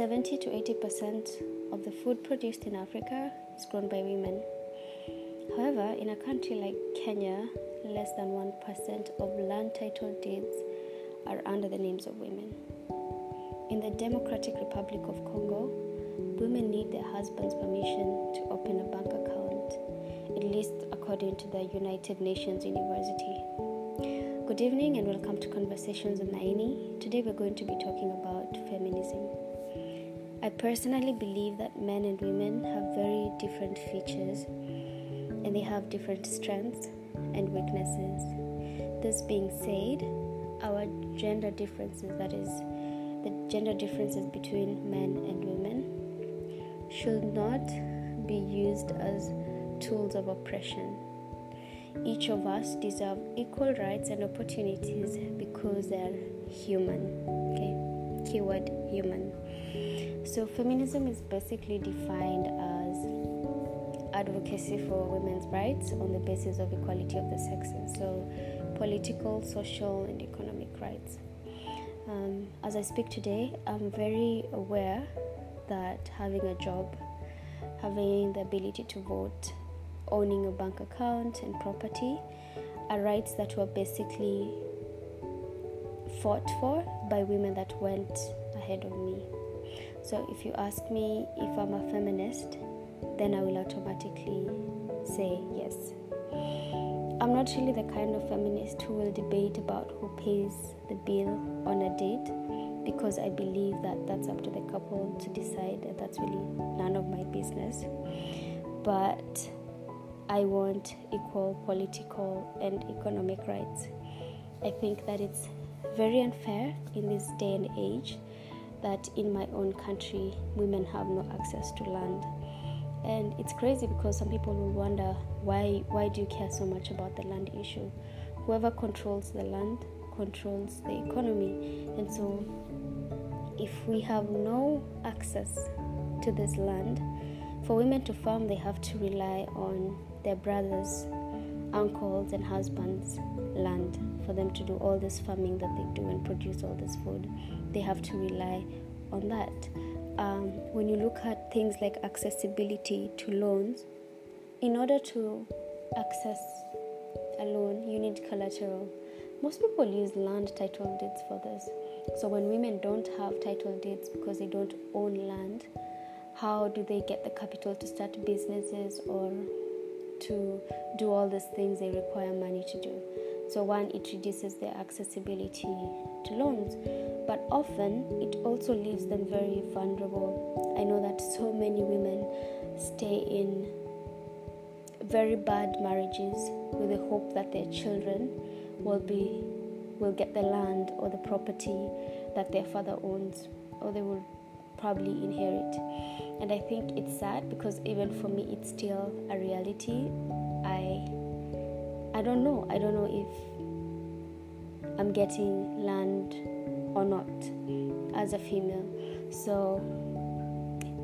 70 to 80% of the food produced in Africa is grown by women. However, in a country like Kenya, less than 1% of land title deeds are under the names of women. In the Democratic Republic of Congo, women need their husband's permission to open a bank account, at least according to the United Nations University. Good evening and welcome to Conversations of Naini. Today we're going to be talking about feminism. I personally believe that men and women have very different features and they have different strengths and weaknesses. This being said, our gender differences, that is, the gender differences between men and women, should not be used as tools of oppression. Each of us deserve equal rights and opportunities because they are human. Okay, keyword human. So feminism is basically defined as advocacy for women's rights on the basis of equality of the sexes, so political, social, and economic rights. As I speak today, I'm very aware that having a job, having the ability to vote, owning a bank account and property are rights that were basically fought for by women that went ahead of me. So if you ask me if I'm a feminist, then I will automatically say yes. I'm not really the kind of feminist who will debate about who pays the bill on a date, because I believe that that's up to the couple to decide, and that's really none of my business. But I want equal political and economic rights. I think that it's very unfair in this day and age that in my own country, women have no access to land. And it's crazy because some people will wonder, why do you care so much about the land issue? Whoever controls the land controls the economy. And so if we have no access to this land, for women to farm, they have to rely on their brothers, uncles, and husbands' land for them to do all this farming that they do and produce all this food. They have to rely on that. When you look at things like accessibility to loans, in order to access a loan, you need collateral. Most people use land title deeds for this. So when women don't have title deeds because they don't own land, how do they get the capital to start businesses or to do all these things they require money to do? So one, it reduces their accessibility to loans, but often it also leaves them very vulnerable. I know that so many women stay in very bad marriages with the hope that their children will get the land or the property that their father owns, or they will probably inherit. And I think it's sad because even for me, it's still a reality. I don't know if I'm getting land or not as a female. So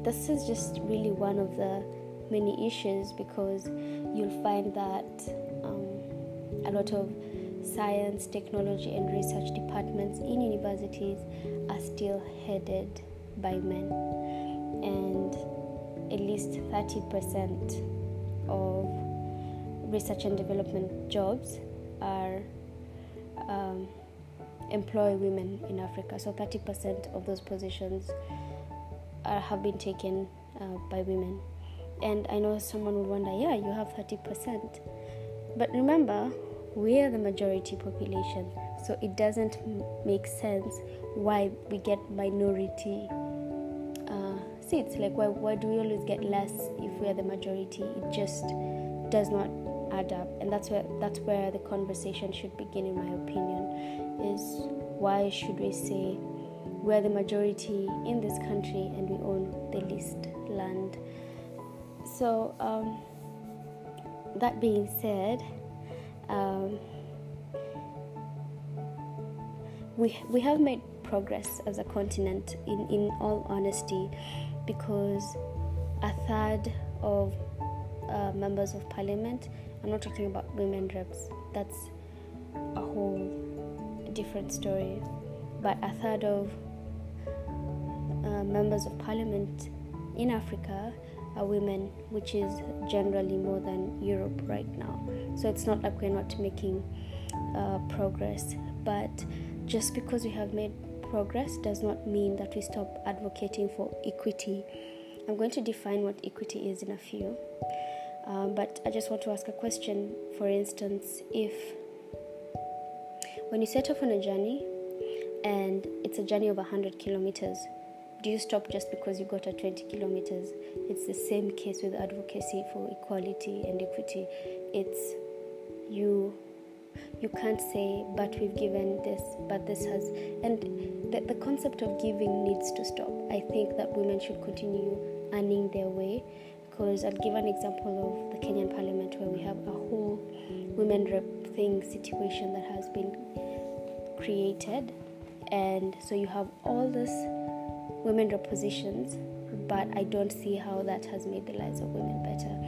this is just really one of the many issues, because you'll find that a lot of science, technology, and research departments in universities are still headed by men, and at least 30% of research and development jobs are employ women in Africa. So 30% of those positions have been taken by women. And I know someone would wonder, yeah, you have 30%. But remember, we are the majority population. So it doesn't make sense why we get minority seats. Like why do we always get less if we are the majority? It just does not add up, and that's where the conversation should begin, in my opinion, is why should we say we're the majority in this country and we own the least land? So that being said, we have made progress as a continent, in all honesty, because a third of members of parliament, I'm not talking about women reps, that's a whole different story, but a third of members of parliament in Africa are women, which is generally more than Europe right now. So it's not like we're not making progress, but just because we have made progress does not mean that we stop advocating for equity. I'm going to define what equity is in a few, but I just want to ask a question. For instance, if when you set off on a journey and it's a journey of 100 kilometers, do you stop just because you got at 20 kilometers? It's the same case with advocacy for equality and equity. It's you can't say, but we've given this, but this has... And the concept of giving needs to stop. I think that women should continue earning their way, because I'll give an example of the Kenyan parliament, where we have a whole women rep thing situation that has been created. And so you have all this women rep positions, but I don't see how that has made the lives of women better.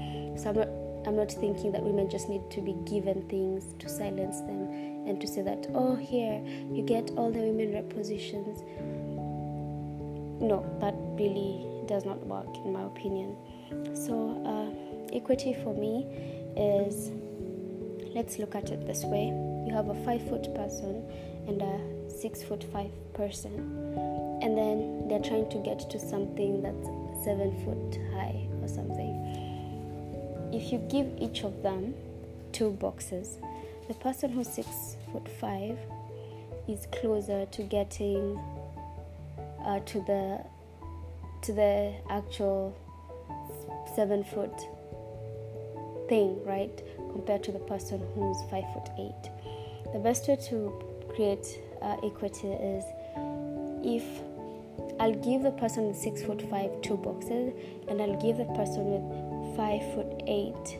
So I'm not thinking that women just need to be given things to silence them and to say that, oh, here, you get all the women rep positions. No, that really does not work, in my opinion. So equity for me is, let's look at it this way. You have a 5-foot person and a 6'5" person, and then they're trying to get to something that's 7 foot high or something. If you give each of them 2 boxes, the person who's 6'5" is closer to getting to the actual 7-foot thing, right? Compared to the person who's 5'8". The best way to create equity is, if I'll give the person with 6'5" 2 boxes, and I'll give the person with 5'8"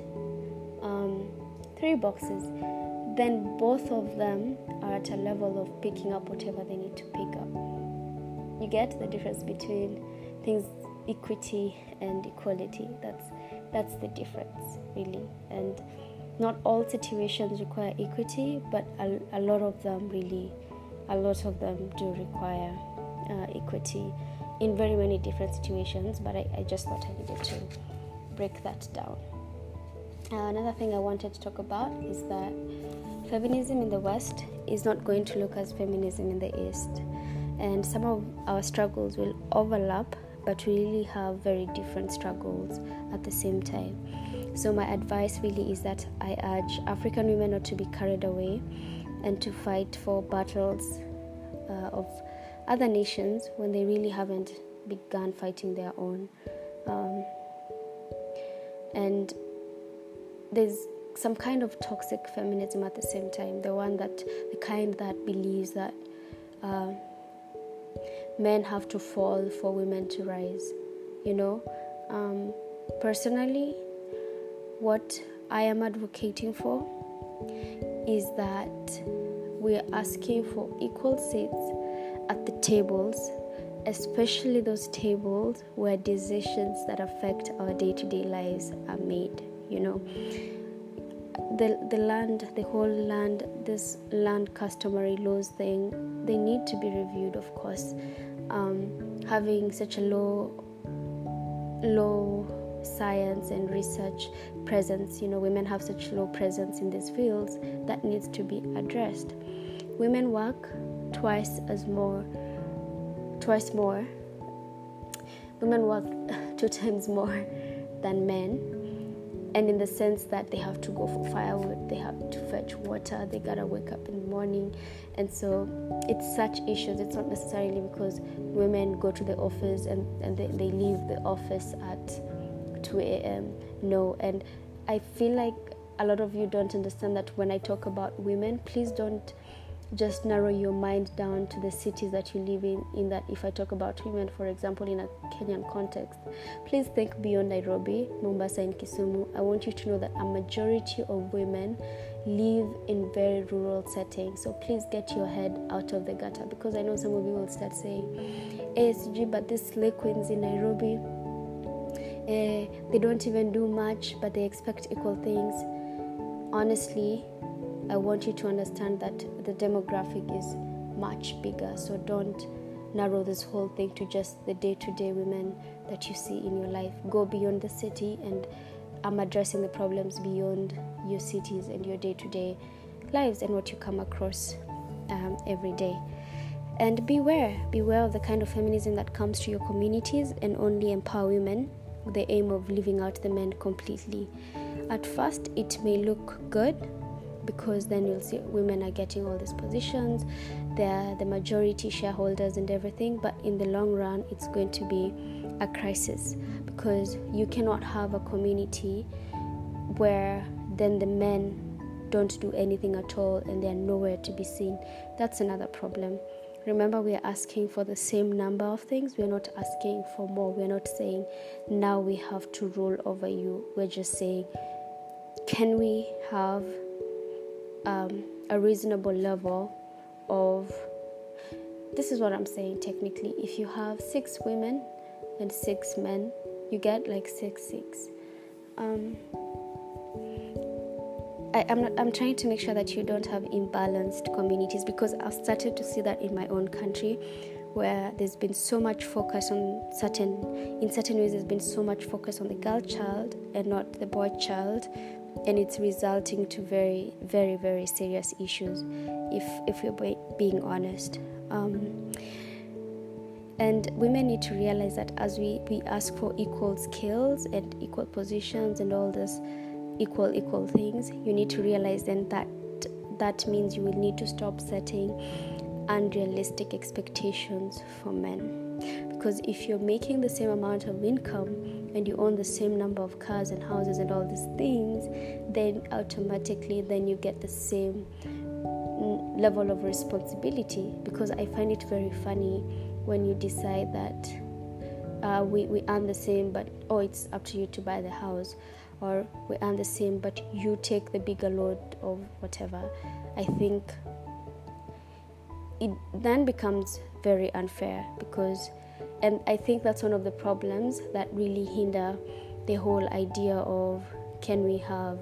3 boxes, then both of them are at a level of picking up whatever they need to pick up. You get the difference between things, equity and equality. That's the difference, really. And not all situations require equity, but a lot of them do require equity in very many different situations. But I just thought I needed to break that down. Another thing I wanted to talk about is that feminism in the West is not going to look as feminism in the East, and some of our struggles will overlap, but we really have very different struggles at the same time. So my advice really is that I urge African women not to be carried away and to fight for battles of other nations when they really haven't begun fighting their own. And there's some kind of toxic feminism at the same time, the kind that believes that men have to fall for women to rise. Personally, what I am advocating for is that we're asking for equal seats at the tables, especially those tables where decisions that affect our day-to-day lives are made. The land customary laws thing, they need to be reviewed, of course. Having such a low science and research presence, women have such low presence in these fields, that needs to be addressed. Women work twice more. Women work 2 times more than men, and in the sense that they have to go for firewood, they have to fetch water, they gotta wake up in the morning. And so it's such issues. It's not necessarily because women go to the office and they leave the office at 2 a.m. No, and I feel like a lot of you don't understand that when I talk about women, please don't just narrow your mind down to the cities that you live in that if I talk about women, for example, in a Kenyan context, please think beyond Nairobi, Mombasa and Kisumu. I want you to know that a majority of women live in very rural settings. So please get your head out of the gutter, because I know some of you will start saying, ASG, but these slay queens in Nairobi, they don't even do much, but they expect equal things. Honestly, I want you to understand that the demographic is much bigger, so don't narrow this whole thing to just the day-to-day women that you see in your life. Go beyond the city, and I'm addressing the problems beyond your cities and your day-to-day lives and what you come across every day. And beware of the kind of feminism that comes to your communities and only empower women with the aim of leaving out the men completely. At first, it may look good, because then you'll see women are getting all these positions, they're the majority shareholders and everything, but in the long run, it's going to be a crisis, because you cannot have a community where then the men don't do anything at all and they're nowhere to be seen. That's another problem. Remember, we are asking for the same number of things. We're not asking for more. We're not saying, now we have to rule over you. We're just saying, can we have a reasonable level of, this is what I'm saying technically, if you have 6 women and 6 men, you get like 6-6. I'm trying to make sure that you don't have imbalanced communities, because I've started to see that in my own country, where there's been so much focus on in certain ways there's been so much focus on the girl child and not the boy child, and it's resulting to very, very, very serious issues if we're being honest. And women need to realize that as we ask for equal skills and equal positions and all this equal things, you need to realize then that means you will need to stop setting unrealistic expectations for men, because if you're making the same amount of income and you own the same number of cars and houses and all these things, then automatically then you get the same level of responsibility. Because I find it very funny when you decide that we earn the same, but it's up to you to buy the house, or we earn the same but you take the bigger load of whatever. I think it then becomes very unfair, and I think that's one of the problems that really hinder the whole idea of, can we have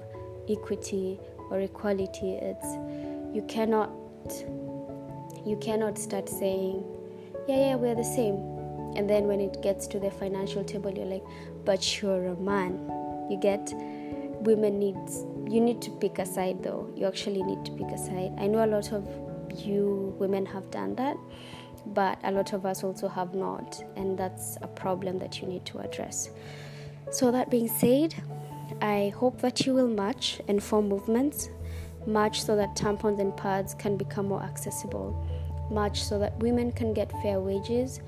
equity or equality? It's, you cannot start saying, yeah, we're the same, and then when it gets to the financial table, you're like, but you're a man. You get, you need to pick a side though. You actually need to pick a side. I know a lot of you women have done that, but a lot of us also have not, and that's a problem that you need to address. So that being said, I hope that you will march and form movements. March so that tampons and pads can become more accessible. March so that women can get fair wages.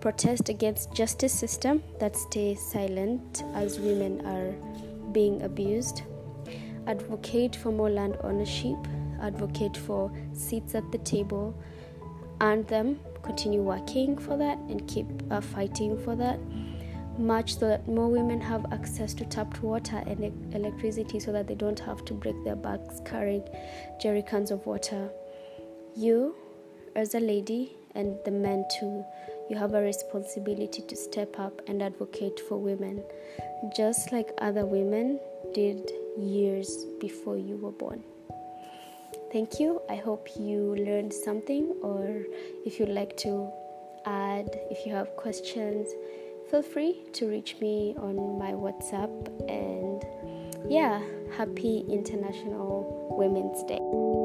Protest against justice system that stay silent as women are being abused. Advocate for more land ownership. Advocate for seats at the table. Earn them. Continue working for that and keep fighting for that. March so that more women have access to tapped water and electricity, so that they don't have to break their backs carrying jerry cans of water. You, as a lady, and the men too, you have a responsibility to step up and advocate for women, just like other women did years before you were born. Thank you. I hope you learned something, or if you'd like to add, if you have questions, feel free to reach me on my WhatsApp. And yeah, happy International Women's Day.